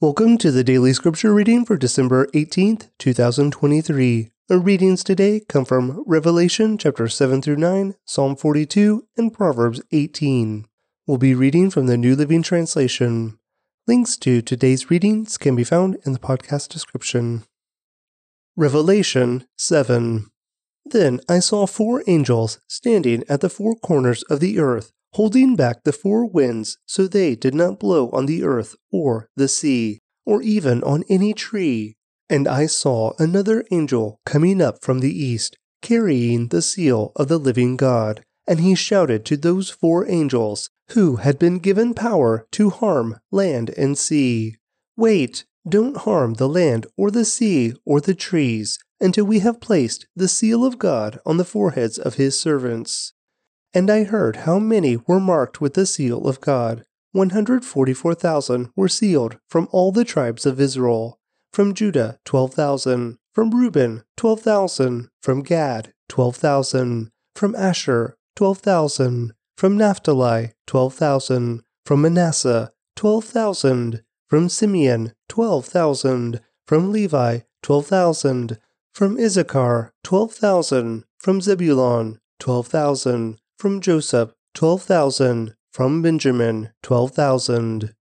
Welcome to the Daily Scripture Reading for December 18th, 2023. Our readings today come from Revelation chapter 7 through 9, Psalm 42, and Proverbs 18. We'll be reading from the New Living Translation. Links to today's readings can be found in the podcast description. Revelation 7. Then I saw four angels standing at the four corners of the earth, holding back the four winds so they did not blow on the earth or the sea, or even on any tree. And I saw another angel coming up from the east, carrying the seal of the living God. And he shouted to those four angels, who had been given power to harm land and sea, "Wait, don't harm the land or the sea or the trees, until we have placed the seal of God on the foreheads of his servants." And I heard how many were marked with the seal of God. 144,000 were sealed from all the tribes of Israel. From Judah 12,000, from Reuben 12,000, from Gad 12,000, from Asher 12,000, from Naphtali 12,000, from Manasseh 12,000, from Simeon 12,000, from Levi 12,000, from Issachar 12,000, from Zebulun 12,000, from Joseph 12,000, from Benjamin 12,000.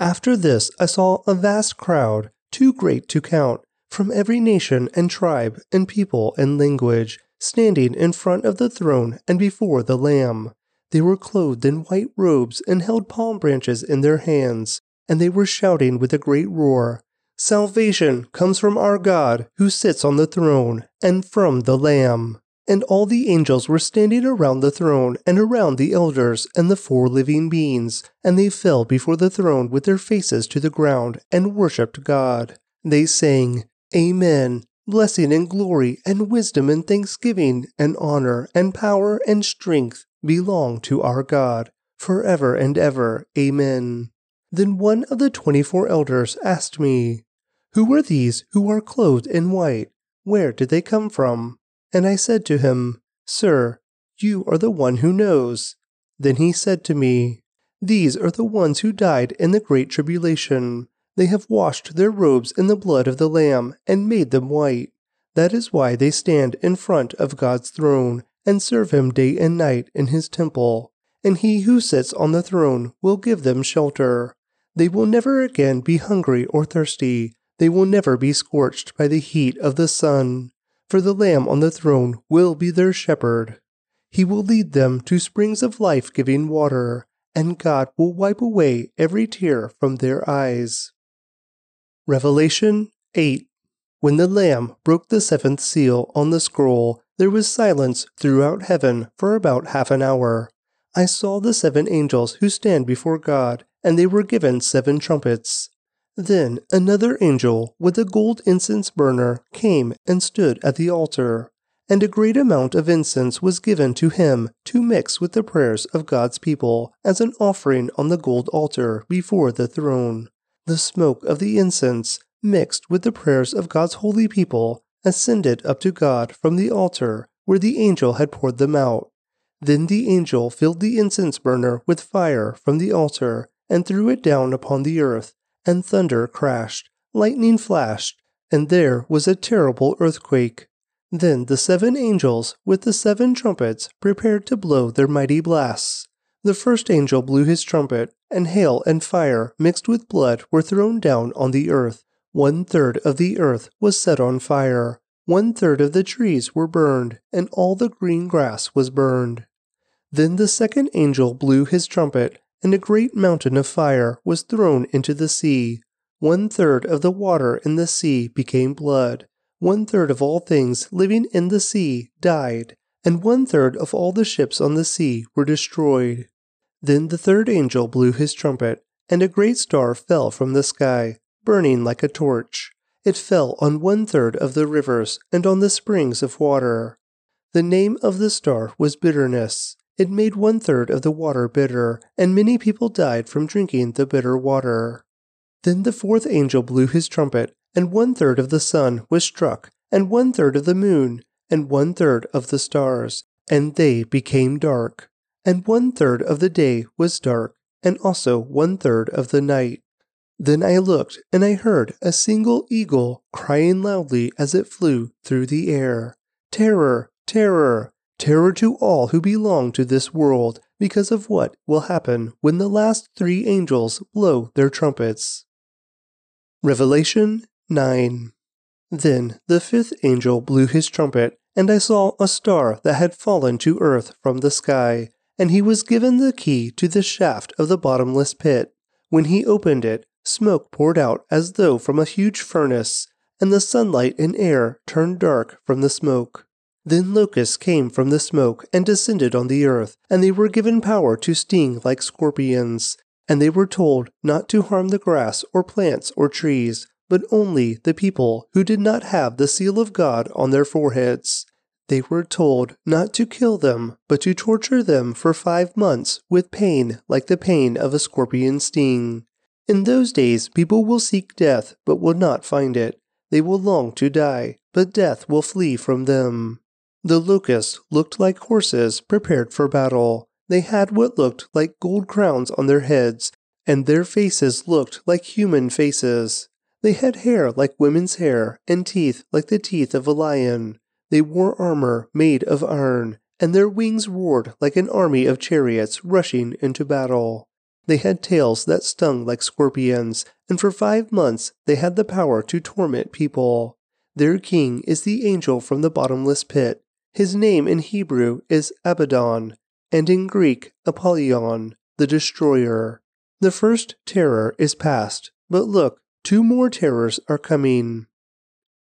After this I saw a vast crowd, too great to count, from every nation and tribe and people and language, standing in front of the throne and before the Lamb. They were clothed in white robes and held palm branches in their hands, and they were shouting with a great roar, "Salvation comes from our God who sits on the throne, and from the Lamb." And all the angels were standing around the throne and around the elders and the four living beings, and they fell before the throne with their faces to the ground and worshipped God. They sang, "Amen. Blessing and glory and wisdom and thanksgiving and honor and power and strength belong to our God, forever and ever. Amen." Then one of the 24 elders asked me, "Who are these who are clothed in white? Where did they come from?" And I said to him, "Sir, you are the one who knows." Then he said to me, "These are the ones who died in the great tribulation. They have washed their robes in the blood of the Lamb and made them white. That is why they stand in front of God's throne and serve him day and night in his temple. And he who sits on the throne will give them shelter. They will never again be hungry or thirsty. They will never be scorched by the heat of the sun. For the Lamb on the throne will be their shepherd. He will lead them to springs of life-giving water, and God will wipe away every tear from their eyes." Revelation 8. When the Lamb broke the seventh seal on the scroll, there was silence throughout heaven for about half an hour. I saw the seven angels who stand before God, and they were given seven trumpets. Then another angel with a gold incense burner came and stood at the altar, and a great amount of incense was given to him to mix with the prayers of God's people as an offering on the gold altar before the throne. The smoke of the incense, mixed with the prayers of God's holy people, ascended up to God from the altar where the angel had poured them out. Then the angel filled the incense burner with fire from the altar and threw it down upon the earth. And thunder crashed, lightning flashed, and there was a terrible earthquake. Then the seven angels with the seven trumpets prepared to blow their mighty blasts. The first angel blew his trumpet, and hail and fire mixed with blood were thrown down on the earth. 1/3 of the earth was set on fire, 1/3 of the trees were burned, and all the green grass was burned. Then the second angel blew his trumpet, and a great mountain of fire was thrown into the sea. 1/3 of the water in the sea became blood. 1/3 of all things living in the sea died, and 1/3 of all the ships on the sea were destroyed. Then the third angel blew his trumpet, and a great star fell from the sky, burning like a torch. It fell on 1/3 of the rivers and on the springs of water. The name of the star was Bitterness. It made 1/3 of the water bitter, and many people died from drinking the bitter water. Then the fourth angel blew his trumpet, and 1/3 of the sun was struck, and 1/3 of the moon, and 1/3 of the stars, and they became dark. And 1/3 of the day was dark, and also 1/3 of the night. Then I looked, and I heard a single eagle crying loudly as it flew through the air, "Terror, terror, terror to all who belong to this world, because of what will happen when the last three angels blow their trumpets." Revelation 9. Then the fifth angel blew his trumpet, and I saw a star that had fallen to earth from the sky, and he was given the key to the shaft of the bottomless pit. When he opened it, smoke poured out as though from a huge furnace, and the sunlight and air turned dark from the smoke. Then locusts came from the smoke and descended on the earth, and they were given power to sting like scorpions, and they were told not to harm the grass or plants or trees, but only the people who did not have the seal of God on their foreheads. They were told not to kill them, but to torture them for 5 months with pain like the pain of a scorpion sting. In those days people will seek death, but will not find it. They will long to die, but death will flee from them. The locusts looked like horses prepared for battle. They had what looked like gold crowns on their heads, and their faces looked like human faces. They had hair like women's hair, and teeth like the teeth of a lion. They wore armor made of iron, and their wings roared like an army of chariots rushing into battle. They had tails that stung like scorpions, and for 5 months they had the power to torment people. Their king is the angel from the bottomless pit. His name in Hebrew is Abaddon, and in Greek Apollyon, the destroyer. The first terror is past, but look, 2 more terrors are coming.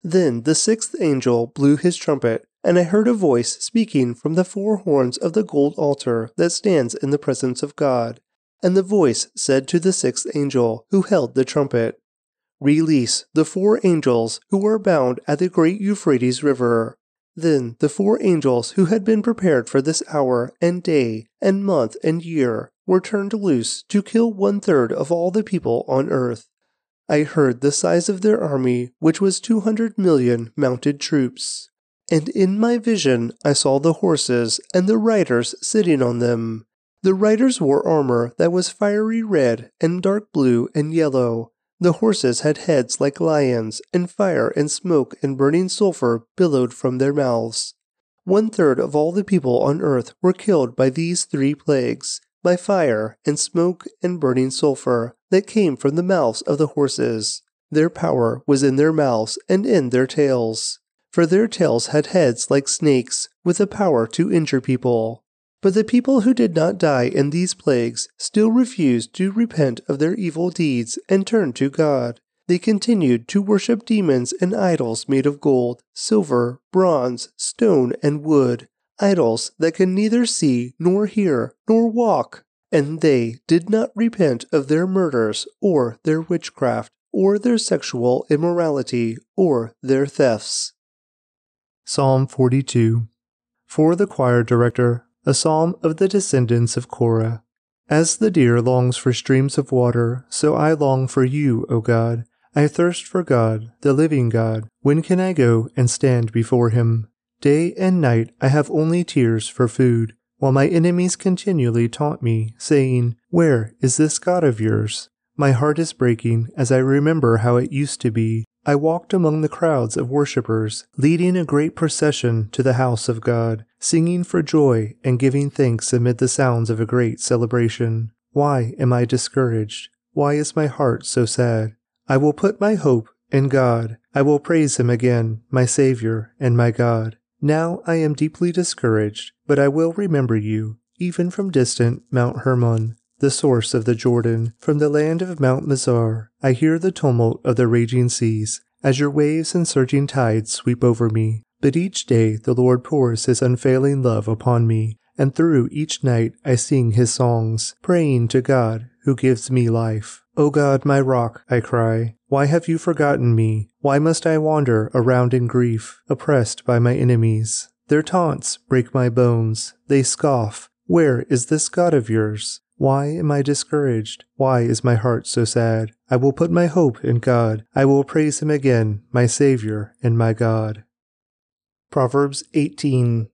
Then the sixth angel blew his trumpet, and I heard a voice speaking from the 4 horns of the gold altar that stands in the presence of God. And the voice said to the sixth angel who held the trumpet, "Release the 4 angels who are bound at the great Euphrates river." Then the 4 angels who had been prepared for this hour and day and month and year were turned loose to kill 1/3 of all the people on earth. I heard the size of their army, which was 200 million mounted troops. And in my vision I saw the horses and the riders sitting on them. The riders wore armor that was fiery red and dark blue and yellow. The horses had heads like lions, and fire and smoke and burning sulfur billowed from their mouths. 1/3 of all the people on earth were killed by these 3 plagues, by fire and smoke and burning sulfur that came from the mouths of the horses. Their power was in their mouths and in their tails, for their tails had heads like snakes, with the power to injure people. But the people who did not die in these plagues still refused to repent of their evil deeds and turn to God. They continued to worship demons and idols made of gold, silver, bronze, stone, and wood, idols that can neither see, nor hear, nor walk, and they did not repent of their murders, or their witchcraft, or their sexual immorality, or their thefts. Psalm 42. For the choir director, a psalm of the descendants of Korah. As the deer longs for streams of water, so I long for you, O God. I thirst for God, the living God. When can I go and stand before him? Day and night I have only tears for food, while my enemies continually taunt me, saying, "Where is this God of yours?" My heart is breaking as I remember how it used to be. I walked among the crowds of worshippers, leading a great procession to the house of God, singing for joy and giving thanks amid the sounds of a great celebration. Why am I discouraged? Why is my heart so sad? I will put my hope in God. I will praise him again, my Savior and my God. Now I am deeply discouraged, but I will remember you, even from distant Mount Hermon, the source of the Jordan, from the land of Mount Mizar. I hear the tumult of the raging seas, as your waves and surging tides sweep over me. But each day the Lord pours his unfailing love upon me, and through each night I sing his songs, praying to God who gives me life. O God, my rock, I cry, why have you forgotten me? Why must I wander around in grief, oppressed by my enemies? Their taunts break my bones. They scoff, "Where is this God of yours?" Why am I discouraged? Why is my heart so sad? I will put my hope in God. I will praise him again, my Savior and my God. Proverbs 18.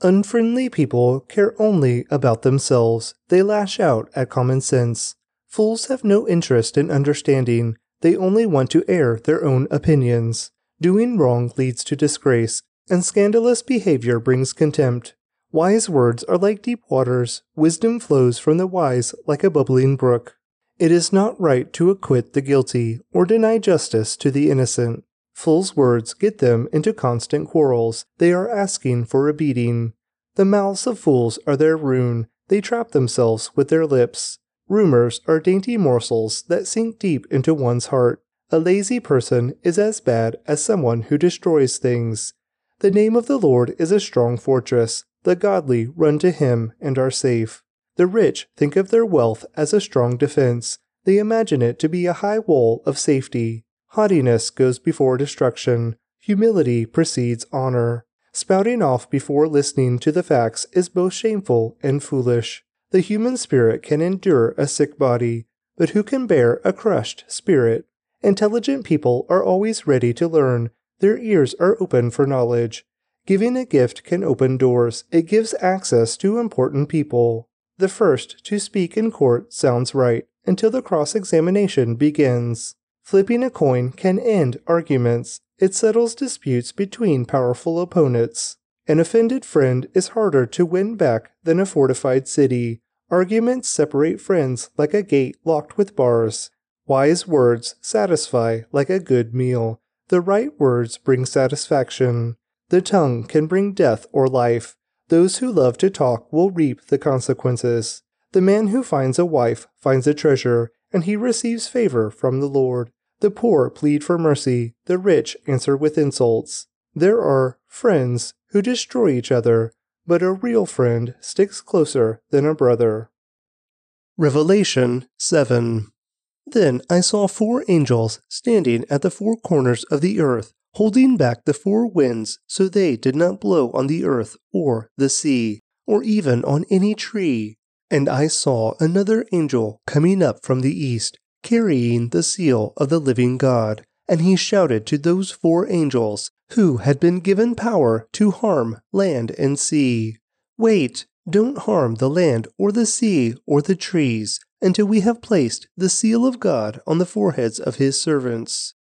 Unfriendly people care only about themselves. They lash out at common sense. Fools have no interest in understanding. They only want to air their own opinions. Doing wrong leads to disgrace, and scandalous behavior brings contempt. Wise words are like deep waters. Wisdom flows from the wise like a bubbling brook. It is not right to acquit the guilty or deny justice to the innocent. Fools' words get them into constant quarrels. They are asking for a beating. The mouths of fools are their ruin. They trap themselves with their lips. Rumors are dainty morsels that sink deep into one's heart. A lazy person is as bad as someone who destroys things. The name of the Lord is a strong fortress. The godly run to him and are safe. The rich think of their wealth as a strong defense. They imagine it to be a high wall of safety. Haughtiness goes before destruction. Humility precedes honor. Spouting off before listening to the facts is both shameful and foolish. The human spirit can endure a sick body, but who can bear a crushed spirit? Intelligent people are always ready to learn. Their ears are open for knowledge. Giving a gift can open doors. It gives access to important people. The first to speak in court sounds right until the cross-examination begins. Flipping a coin can end arguments. It settles disputes between powerful opponents. An offended friend is harder to win back than a fortified city. Arguments separate friends like a gate locked with bars. Wise words satisfy like a good meal. The right words bring satisfaction. The tongue can bring death or life. Those who love to talk will reap the consequences. The man who finds a wife finds a treasure, and he receives favor from the Lord. The poor plead for mercy, the rich answer with insults. There are friends who destroy each other, but a real friend sticks closer than a brother. Revelation 7. Then I saw four angels standing at the four corners of the earth, holding back the four winds so they did not blow on the earth or the sea, or even on any tree. And I saw another angel coming up from the east, carrying the seal of the living God. And he shouted to those four angels, who had been given power to harm land and sea, "Wait, don't harm the land or the sea or the trees, until we have placed the seal of God on the foreheads of his servants."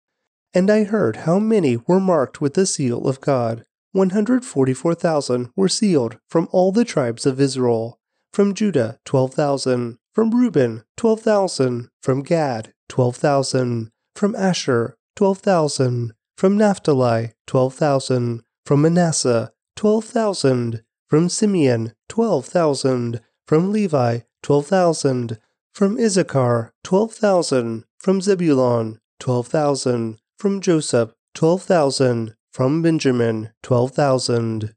And I heard how many were marked with the seal of God. 144,000 were sealed from all the tribes of Israel. From Judah 12,000, from Reuben 12,000, from Gad 12,000, from Asher 12,000, from Naphtali 12,000, from Manasseh 12,000, from Simeon 12,000, from Levi 12,000, from Issachar 12,000, from Zebulun 12,000, from Joseph 12,000, from Benjamin 12,000.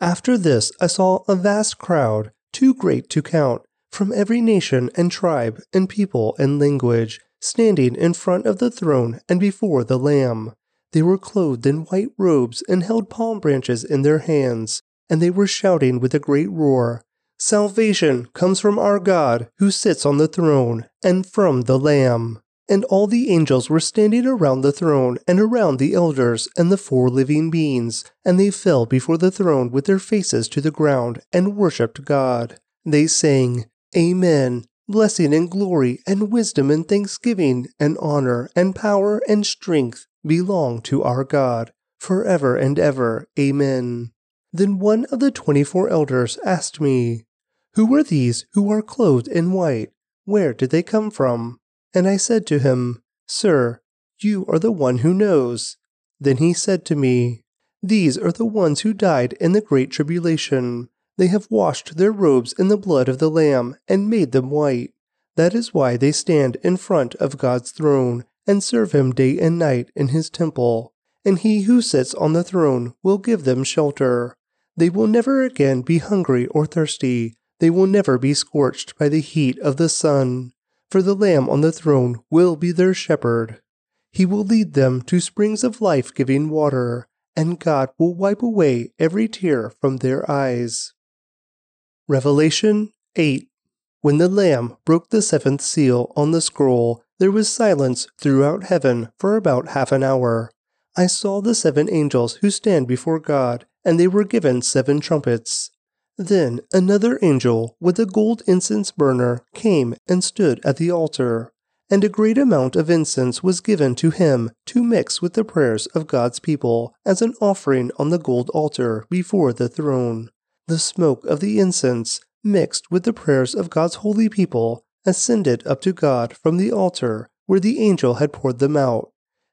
After this I saw a vast crowd, too great to count, from every nation and tribe and people and language, standing in front of the throne and before the Lamb. They were clothed in white robes and held palm branches in their hands, and they were shouting with a great roar, "Salvation comes from our God who sits on the throne, and from the Lamb." And all the angels were standing around the throne and around the elders and the four living beings, and they fell before the throne with their faces to the ground and worshipped God. They sang, "Amen. Blessing and glory and wisdom and thanksgiving and honor and power and strength belong to our God, forever and ever. Amen." Then one of the 24 elders asked me, "Who are these who are clothed in white? Where did they come from?" And I said to him, "Sir, you are the one who knows." Then he said to me, "These are the ones who died in the great tribulation. They have washed their robes in the blood of the Lamb and made them white. That is why they stand in front of God's throne and serve him day and night in his temple. And he who sits on the throne will give them shelter. They will never again be hungry or thirsty. They will never be scorched by the heat of the sun. For the Lamb on the throne will be their shepherd. He will lead them to springs of life-giving water, and God will wipe away every tear from their eyes." Revelation 8. When the Lamb broke the seventh seal on the scroll, there was silence throughout heaven for about half an hour. I saw the seven angels who stand before God, and they were given seven trumpets. Then another angel with a gold incense burner came and stood at the altar, and a great amount of incense was given to him to mix with the prayers of God's people as an offering on the gold altar before the throne. The smoke of the incense, mixed with the prayers of God's holy people, ascended up to God from the altar where the angel had poured them out.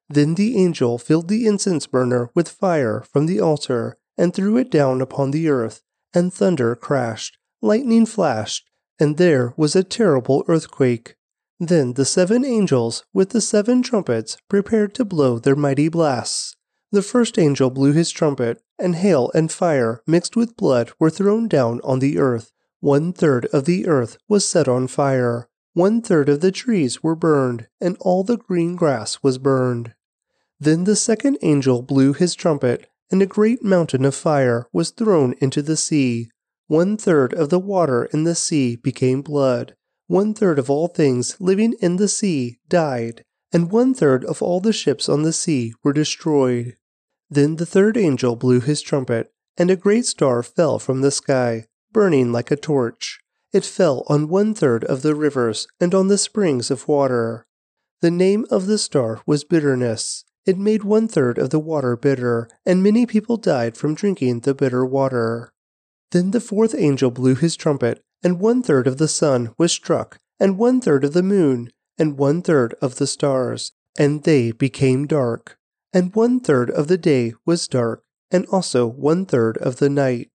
Then the angel filled the incense burner with fire from the altar and threw it down upon the earth, and thunder crashed, lightning flashed, and there was a terrible earthquake. Then the seven angels with the seven trumpets prepared to blow their mighty blasts. The first angel blew his trumpet, and hail and fire mixed with blood were thrown down on the earth. 1/3 of the earth was set on fire, 1/3 of the trees were burned, and all the green grass was burned. Then the second angel blew his trumpet, and a great mountain of fire was thrown into the sea. 1/3 of the water in the sea became blood. 1/3 of all things living in the sea died, and 1/3 of all the ships on the sea were destroyed. Then the third angel blew his trumpet, and a great star fell from the sky, burning like a torch. It fell on 1/3 of the rivers and on the springs of water. The name of the star was bitterness. It made 1/3 of the water bitter, and many people died from drinking the bitter water. Then the fourth angel blew his trumpet, and 1/3 of the sun was struck, and 1/3 of the moon, and 1/3 of the stars, and they became dark. And 1/3 of the day was dark, and also 1/3 of the night.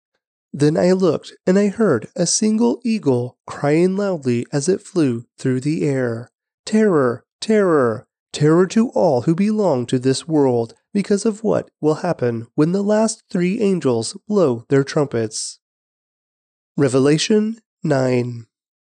Then I looked, and I heard a single eagle crying loudly as it flew through the air, "Terror, terror, terror to all who belong to this world, because of what will happen when the last three angels blow their trumpets." Revelation 9.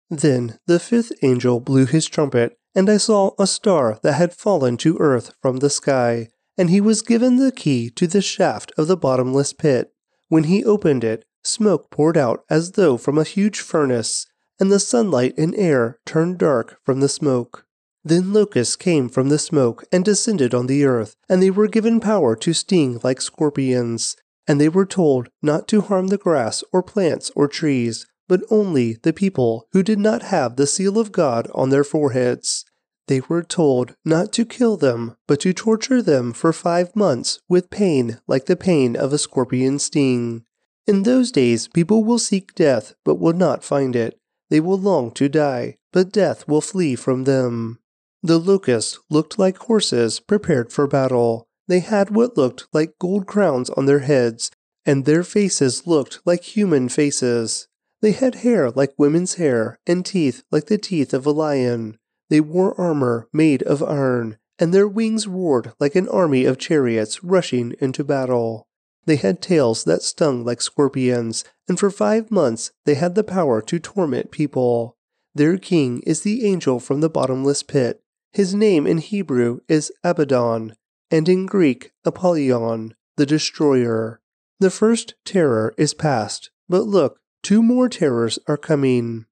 Then the fifth angel blew his trumpet, and I saw a star that had fallen to earth from the sky, and he was given the key to the shaft of the bottomless pit. When he opened it, smoke poured out as though from a huge furnace, and the sunlight and air turned dark from the smoke. Then locusts came from the smoke and descended on the earth, and they were given power to sting like scorpions, and they were told not to harm the grass or plants or trees, but only the people who did not have the seal of God on their foreheads. They were told not to kill them, but to torture them for 5 months with pain like the pain of a scorpion sting. In those days people will seek death, but will not find it. They will long to die, but death will flee from them. The locusts looked like horses prepared for battle. They had what looked like gold crowns on their heads, and their faces looked like human faces. They had hair like women's hair, and teeth like the teeth of a lion. They wore armor made of iron, and their wings roared like an army of chariots rushing into battle. They had tails that stung like scorpions, and for 5 months they had the power to torment people. Their king is the angel from the bottomless pit. His name in Hebrew is Abaddon, and in Greek Apollyon, the destroyer. The first terror is past, but look, 2 more terrors are coming.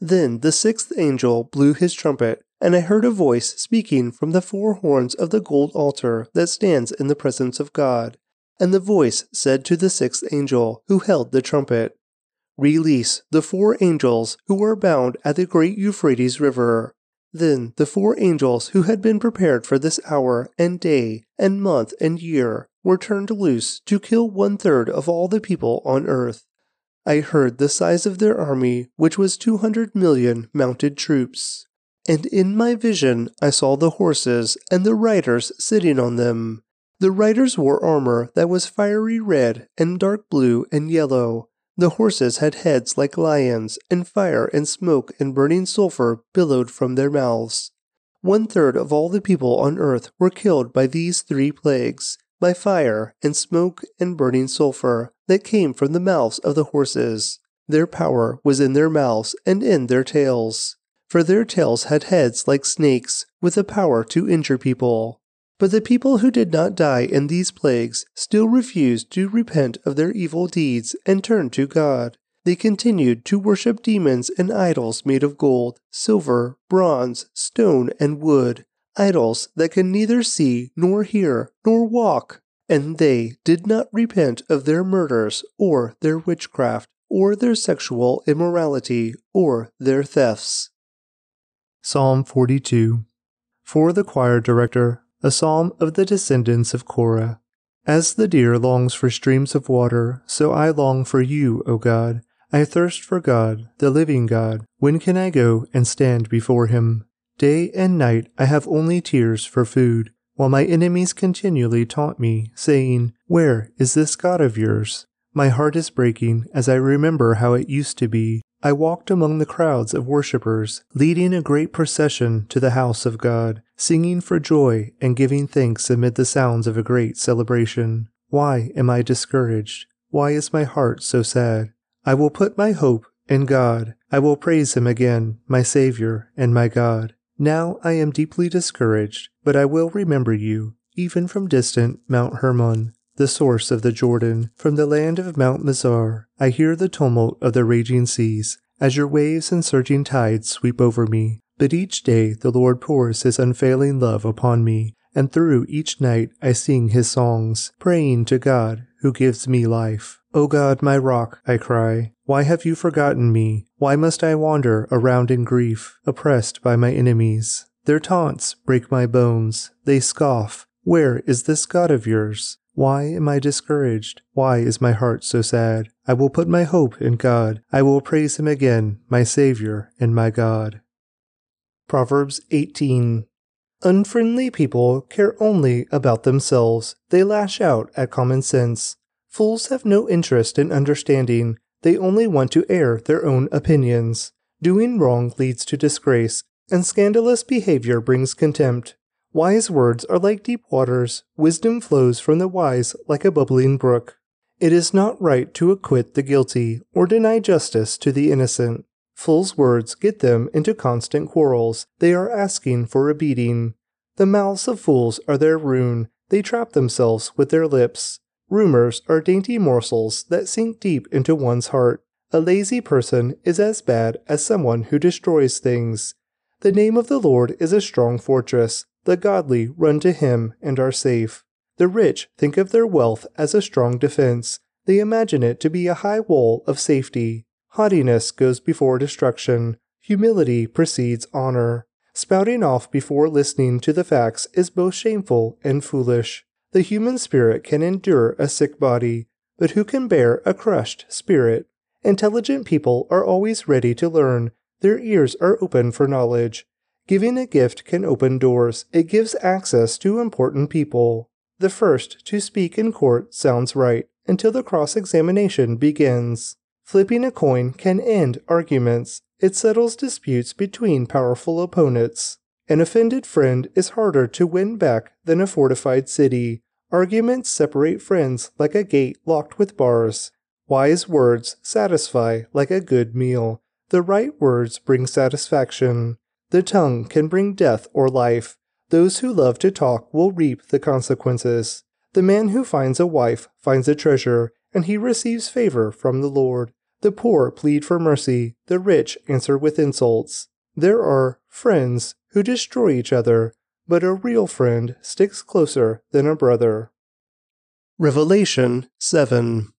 Then the sixth angel blew his trumpet, and I heard a voice speaking from the 4 horns of the gold altar that stands in the presence of God. And the voice said to the sixth angel who held the trumpet, "Release the 4 angels who are bound at the great Euphrates river." Then the 4 angels who had been prepared for this hour and day and month and year were turned loose to kill 1/3 of all the people on earth. I heard the size of their army, which was 200 million mounted troops. And in my vision I saw the horses and the riders sitting on them. The riders wore armor that was fiery red and dark blue and yellow. The horses had heads like lions, and fire and smoke and burning sulfur billowed from their mouths. 1/3 of all the people on earth were killed by these 3 plagues, by fire and smoke and burning sulfur that came from the mouths of the horses. Their power was in their mouths and in their tails, for their tails had heads like snakes, with the power to injure people. But the people who did not die in these plagues still refused to repent of their evil deeds and turn to God. They continued to worship demons and idols made of gold, silver, bronze, stone, and wood, idols that can neither see, nor hear, nor walk. And they did not repent of their murders or their witchcraft or their sexual immorality, or their thefts. Psalm 42. For the choir director, a psalm of the descendants of Korah. As the deer longs for streams of water, so I long for you, O God. I thirst for God, the living God. When can I go and stand before him? Day and night I have only tears for food, while my enemies continually taunt me, saying, Where is this God of yours? My heart is breaking as I remember how it used to be. I walked among the crowds of worshippers, leading a great procession to the house of God, singing for joy and giving thanks amid the sounds of a great celebration. Why am I discouraged? Why is my heart so sad? I will put my hope in God. I will praise him again, my Savior and my God. Now I am deeply discouraged, but I will remember you, even from distant Mount Hermon, the source of the Jordan, from the land of Mount Mizar. I hear the tumult of the raging seas, as your waves and surging tides sweep over me. But each day the Lord pours his unfailing love upon me, and through each night I sing his songs, praying to God who gives me life. O God, my rock, I cry, why have you forgotten me? Why must I wander around in grief, oppressed by my enemies? Their taunts break my bones. They scoff, Where is this God of yours? Why am I discouraged? Why is my heart so sad? I will put my hope in God. I will praise him again, my Savior and my God. Proverbs 18. Unfriendly people care only about themselves. They lash out at common sense. Fools have no interest in understanding. They only want to air their own opinions. Doing wrong leads to disgrace, and scandalous behavior brings contempt. Wise words are like deep waters. Wisdom flows from the wise like a bubbling brook. It is not right to acquit the guilty or deny justice to the innocent. Fools' words get them into constant quarrels. They are asking for a beating. The mouths of fools are their ruin. They trap themselves with their lips. Rumors are dainty morsels that sink deep into one's heart. A lazy person is as bad as someone who destroys things. The name of the Lord is a strong fortress. The godly run to him and are safe. The rich think of their wealth as a strong defense. They imagine it to be a high wall of safety. Haughtiness goes before destruction. Humility precedes honor. Spouting off before listening to the facts is both shameful and foolish. The human spirit can endure a sick body, but who can bear a crushed spirit? Intelligent people are always ready to learn. Their ears are open for knowledge. Giving a gift can open doors. It gives access to important people. The first to speak in court sounds right until the cross-examination begins. Flipping a coin can end arguments. It settles disputes between powerful opponents. An offended friend is harder to win back than a fortified city. Arguments separate friends like a gate locked with bars. Wise words satisfy like a good meal. The right words bring satisfaction. The tongue can bring death or life. Those who love to talk will reap the consequences. The man who finds a wife finds a treasure, and he receives favor from the Lord. The poor plead for mercy. The rich answer with insults. There are friends who destroy each other, but a real friend sticks closer than a brother. Revelation 7.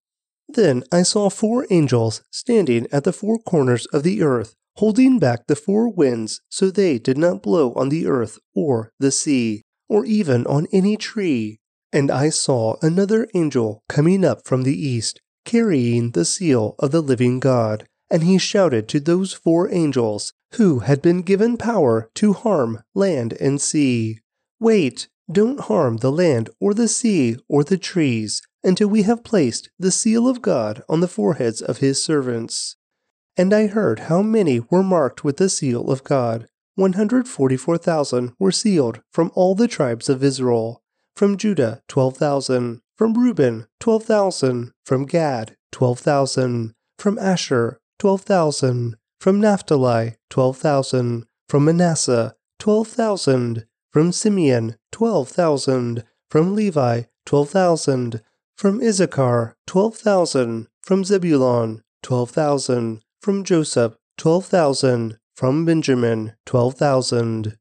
Then I saw four angels standing at the four corners of the earth, holding back the four winds so they did not blow on the earth or the sea, or even on any tree. And I saw another angel coming up from the east, carrying the seal of the living God. And he shouted to those four angels who had been given power to harm land and sea, Wait, don't harm the land or the sea or the trees until we have placed the seal of God on the foreheads of his servants. And I heard how many were marked with the seal of God. 144,000 were sealed from all the tribes of Israel, from Judah 12,000, from Reuben 12,000, from Gad 12,000, from Asher 12,000, from Naphtali 12,000, from Manasseh 12,000, from Simeon 12,000, from Levi 12,000, from Issachar 12,000, from Zebulun 12,000, from Joseph 12,000, from Benjamin 12,000.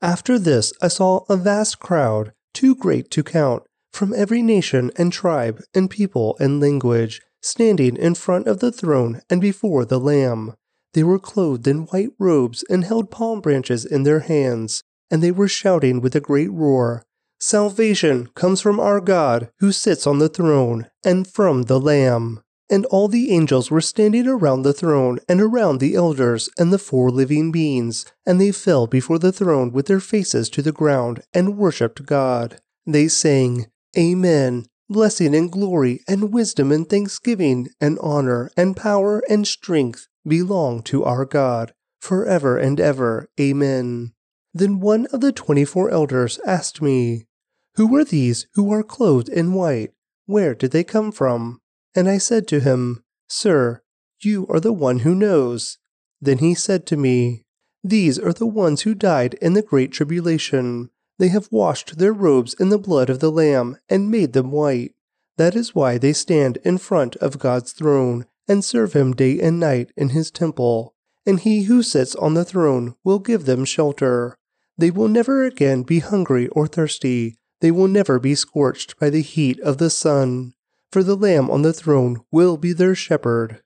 After this I saw a vast crowd, too great to count, from every nation and tribe and people and language, standing in front of the throne and before the Lamb. They were clothed in white robes and held palm branches in their hands, and they were shouting with a great roar, "Salvation comes from our God, who sits on the throne, and from the Lamb." And all the angels were standing around the throne, and around the elders, and the four living beings, and they fell before the throne with their faces to the ground, and worshipped God. They sang, "Amen. Blessing and glory, and wisdom and thanksgiving, and honor, and power, and strength belong to our God, forever and ever. Amen." Then one of the 24 elders asked me, "Who are these who are clothed in white? Where did they come from?" And I said to him, "Sir, you are the one who knows." Then he said to me, "These are the ones who died in the great tribulation. They have washed their robes in the blood of the Lamb and made them white. That is why they stand in front of God's throne and serve Him day and night in His temple. And He who sits on the throne will give them shelter. They will never again be hungry or thirsty. They will never be scorched by the heat of the sun. For the Lamb on the throne will be their shepherd.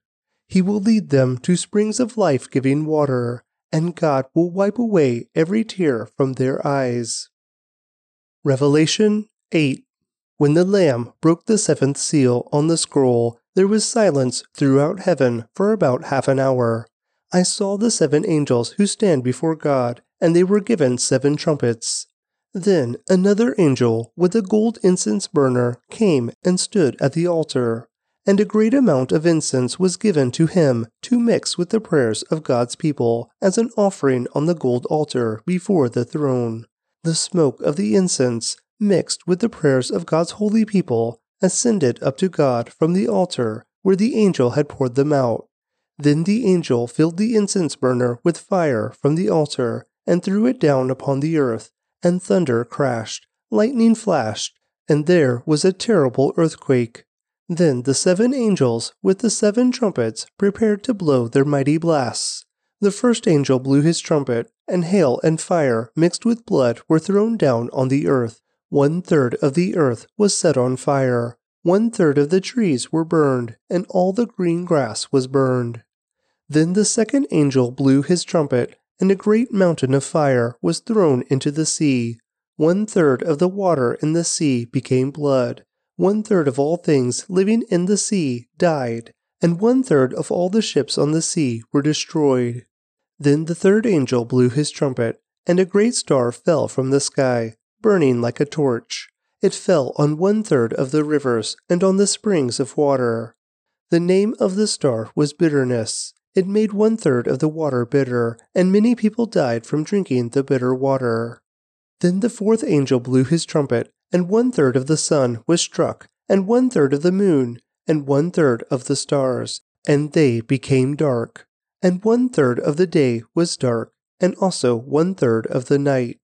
He will lead them to springs of life-giving water, and God will wipe away every tear from their eyes." Revelation 8. When the Lamb broke the seventh seal on the scroll, there was silence throughout heaven for about half an hour. I saw the seven angels who stand before God, and they were given seven trumpets. Then another angel with a gold incense burner came and stood at the altar, and a great amount of incense was given to him to mix with the prayers of God's people as an offering on the gold altar before the throne. The smoke of the incense, mixed with the prayers of God's holy people, ascended up to God from the altar where the angel had poured them out. Then the angel filled the incense burner with fire from the altar and threw it down upon the earth. And thunder crashed, lightning flashed, and there was a terrible earthquake. Then the seven angels with the seven trumpets prepared to blow their mighty blasts. The first angel blew his trumpet, and hail and fire mixed with blood were thrown down on the earth. 1/3 of the earth was set on fire, 1/3 of the trees were burned, and all the green grass was burned. Then the second angel blew his trumpet, and a great mountain of fire was thrown into the sea. 1/3 of the water in the sea became blood. 1/3 of all things living in the sea died, and 1/3 of all the ships on the sea were destroyed. Then the third angel blew his trumpet, and a great star fell from the sky, burning like a torch. It fell on 1/3 of the rivers and on the springs of water. The name of the star was Bitterness. It made 1/3 of the water bitter, and many people died from drinking the bitter water. Then the fourth angel blew his trumpet, and 1/3 of the sun was struck, and 1/3 of the moon, and 1/3 of the stars, and they became dark. And 1/3 of the day was dark, and also 1/3 of the night.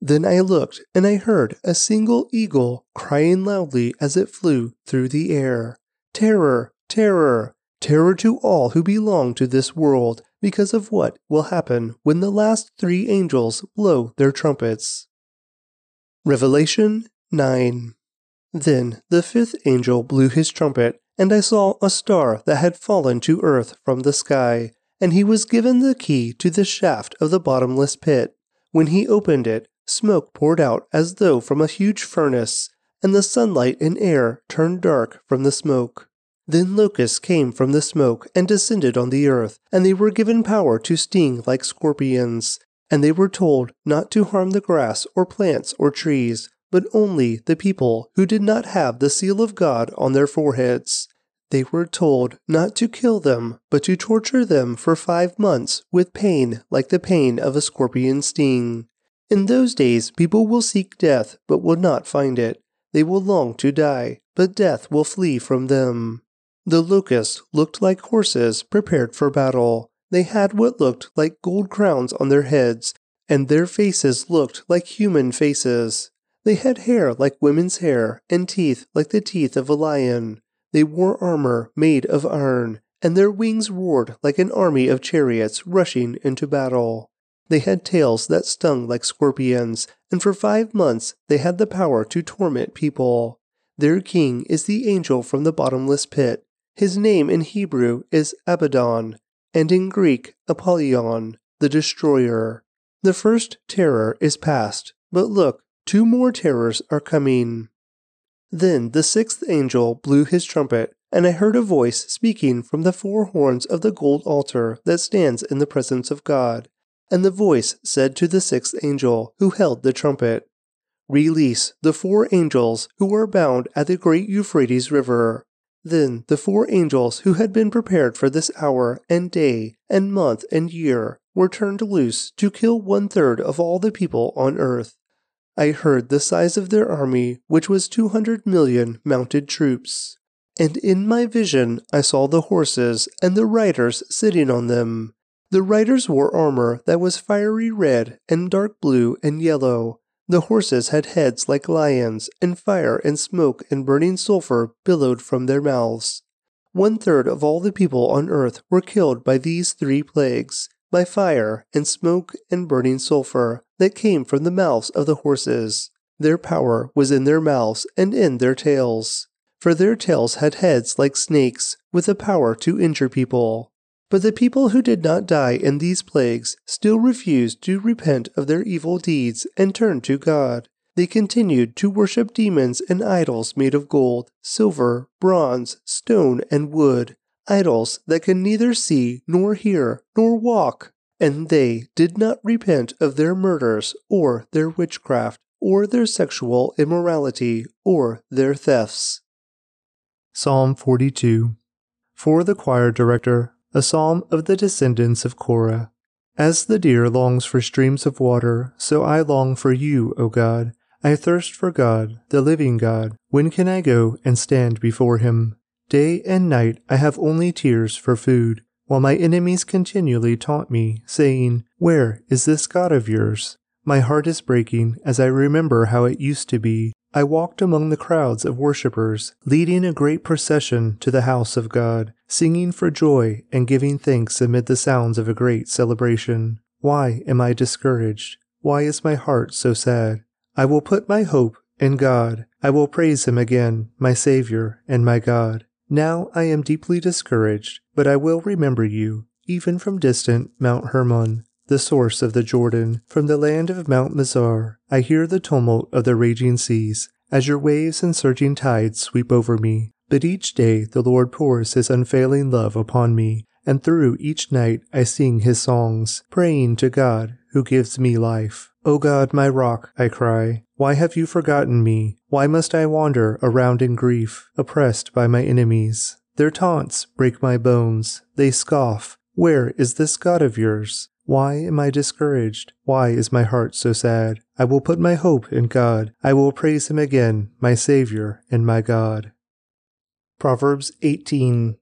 Then I looked, and I heard a single eagle crying loudly as it flew through the air, "Terror, terror! Terror to all who belong to this world, because of what will happen when the last three angels blow their trumpets." Revelation 9. Then the fifth angel blew his trumpet, and I saw a star that had fallen to earth from the sky, and he was given the key to the shaft of the bottomless pit. When he opened it, smoke poured out as though from a huge furnace, and the sunlight and air turned dark from the smoke. Then locusts came from the smoke and descended on the earth, and they were given power to sting like scorpions. And they were told not to harm the grass or plants or trees, but only the people who did not have the seal of God on their foreheads. They were told not to kill them, but to torture them for 5 months with pain like the pain of a scorpion sting. In those days people will seek death, but will not find it. They will long to die, but death will flee from them. The locusts looked like horses prepared for battle. They had what looked like gold crowns on their heads, and their faces looked like human faces. They had hair like women's hair, and teeth like the teeth of a lion. They wore armor made of iron, and their wings roared like an army of chariots rushing into battle. They had tails that stung like scorpions, and for 5 months they had the power to torment people. Their king is the angel from the bottomless pit. His name in Hebrew is Abaddon, and in Greek Apollyon, the destroyer. The first terror is past, but look, two more terrors are coming. Then the sixth angel blew his trumpet, and I heard a voice speaking from the four horns of the gold altar that stands in the presence of God. And the voice said to the sixth angel who held the trumpet, "Release the four angels who are bound at the great Euphrates river." Then the four angels who had been prepared for this hour and day and month and year were turned loose to kill 1/3 of all the people on earth. I heard the size of their army, which was 200 million mounted troops. And in my vision I saw the horses and the riders sitting on them. The riders wore armor that was fiery red and dark blue and yellow. The horses had heads like lions, and fire and smoke and burning sulfur billowed from their mouths. 1/3 of all the people on earth were killed by these three plagues, by fire and smoke and burning sulfur that came from the mouths of the horses. Their power was in their mouths and in their tails, for their tails had heads like snakes, with the power to injure people. But the people who did not die in these plagues still refused to repent of their evil deeds and turn to God. They continued to worship demons and idols made of gold, silver, bronze, stone, and wood, idols that can neither see, nor hear, nor walk, and they did not repent of their murders, or their witchcraft, or their sexual immorality, or their thefts. Psalm 42. For the choir director, a psalm of the descendants of Korah. As the deer longs for streams of water, so I long for you, O God. I thirst for God, the living God. When can I go and stand before him? Day and night I have only tears for food, while my enemies continually taunt me, saying, "Where is this God of yours?" My heart is breaking as I remember how it used to be. I walked among the crowds of worshippers, leading a great procession to the house of God, singing for joy and giving thanks amid the sounds of a great celebration. Why am I discouraged? Why is my heart so sad? I will put my hope in God. I will praise him again, my Savior and my God. Now I am deeply discouraged, but I will remember you, even from distant Mount Hermon, the source of the Jordan, from the land of Mount Mizar. I hear the tumult of the raging seas, as your waves and surging tides sweep over me. But each day the Lord pours his unfailing love upon me, and through each night I sing his songs, praying to God, who gives me life. O God, my rock, I cry, why have you forgotten me? Why must I wander around in grief, oppressed by my enemies? Their taunts break my bones. They scoff, "Where is this God of yours?" Why am I discouraged? Why is my heart so sad? I will put my hope in God. I will praise him again, my Savior and my God. Proverbs 18.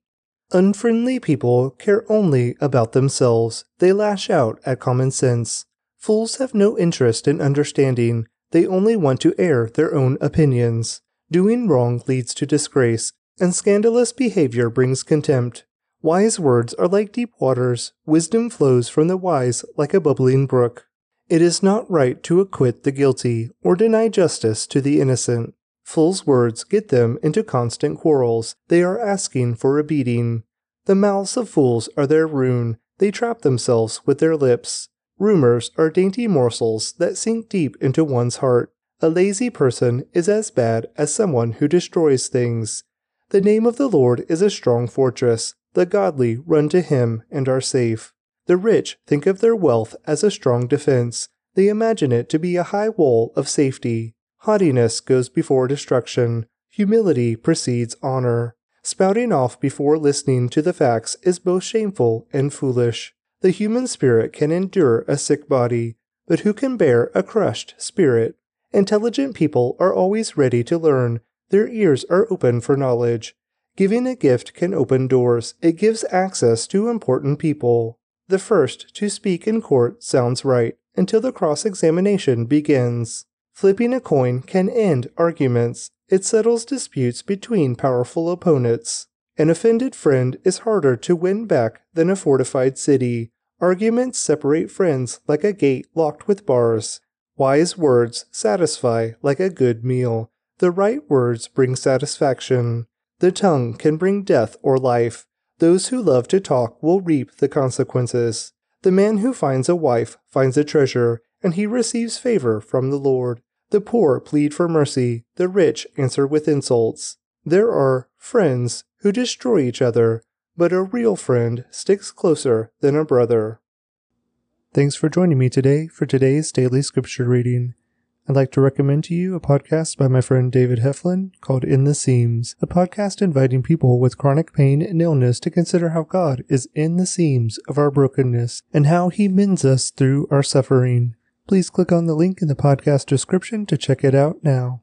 Unfriendly people care only about themselves. They lash out at common sense. Fools have no interest in understanding. They only want to air their own opinions. Doing wrong leads to disgrace, and scandalous behavior brings contempt. Wise words are like deep waters. Wisdom flows from the wise like a bubbling brook. It is not right to acquit the guilty or deny justice to the innocent. Fools' words get them into constant quarrels. They are asking for a beating. The mouths of fools are their ruin. They trap themselves with their lips. Rumors are dainty morsels that sink deep into one's heart. A lazy person is as bad as someone who destroys things. The name of the Lord is a strong fortress. The godly run to him and are safe. The rich think of their wealth as a strong defense. They imagine it to be a high wall of safety. Haughtiness goes before destruction. Humility precedes honor. Spouting off before listening to the facts is both shameful and foolish. The human spirit can endure a sick body, but who can bear a crushed spirit? Intelligent people are always ready to learn. Their ears are open for knowledge. Giving a gift can open doors. It gives access to important people. The first to speak in court sounds right until the cross-examination begins. Flipping a coin can end arguments. It settles disputes between powerful opponents. An offended friend is harder to win back than a fortified city. Arguments separate friends like a gate locked with bars. Wise words satisfy like a good meal. The right words bring satisfaction. The tongue can bring death or life. Those who love to talk will reap the consequences. The man who finds a wife finds a treasure, and he receives favor from the Lord. The poor plead for mercy, the rich answer with insults. There are friends who destroy each other, but a real friend sticks closer than a brother. Thanks for joining me today for today's daily scripture reading. I'd like to recommend to you a podcast by my friend David Heflin called In the Seams, a podcast inviting people with chronic pain and illness to consider how God is in the seams of our brokenness and how he mends us through our suffering. Please click on the link in the podcast description to check it out now.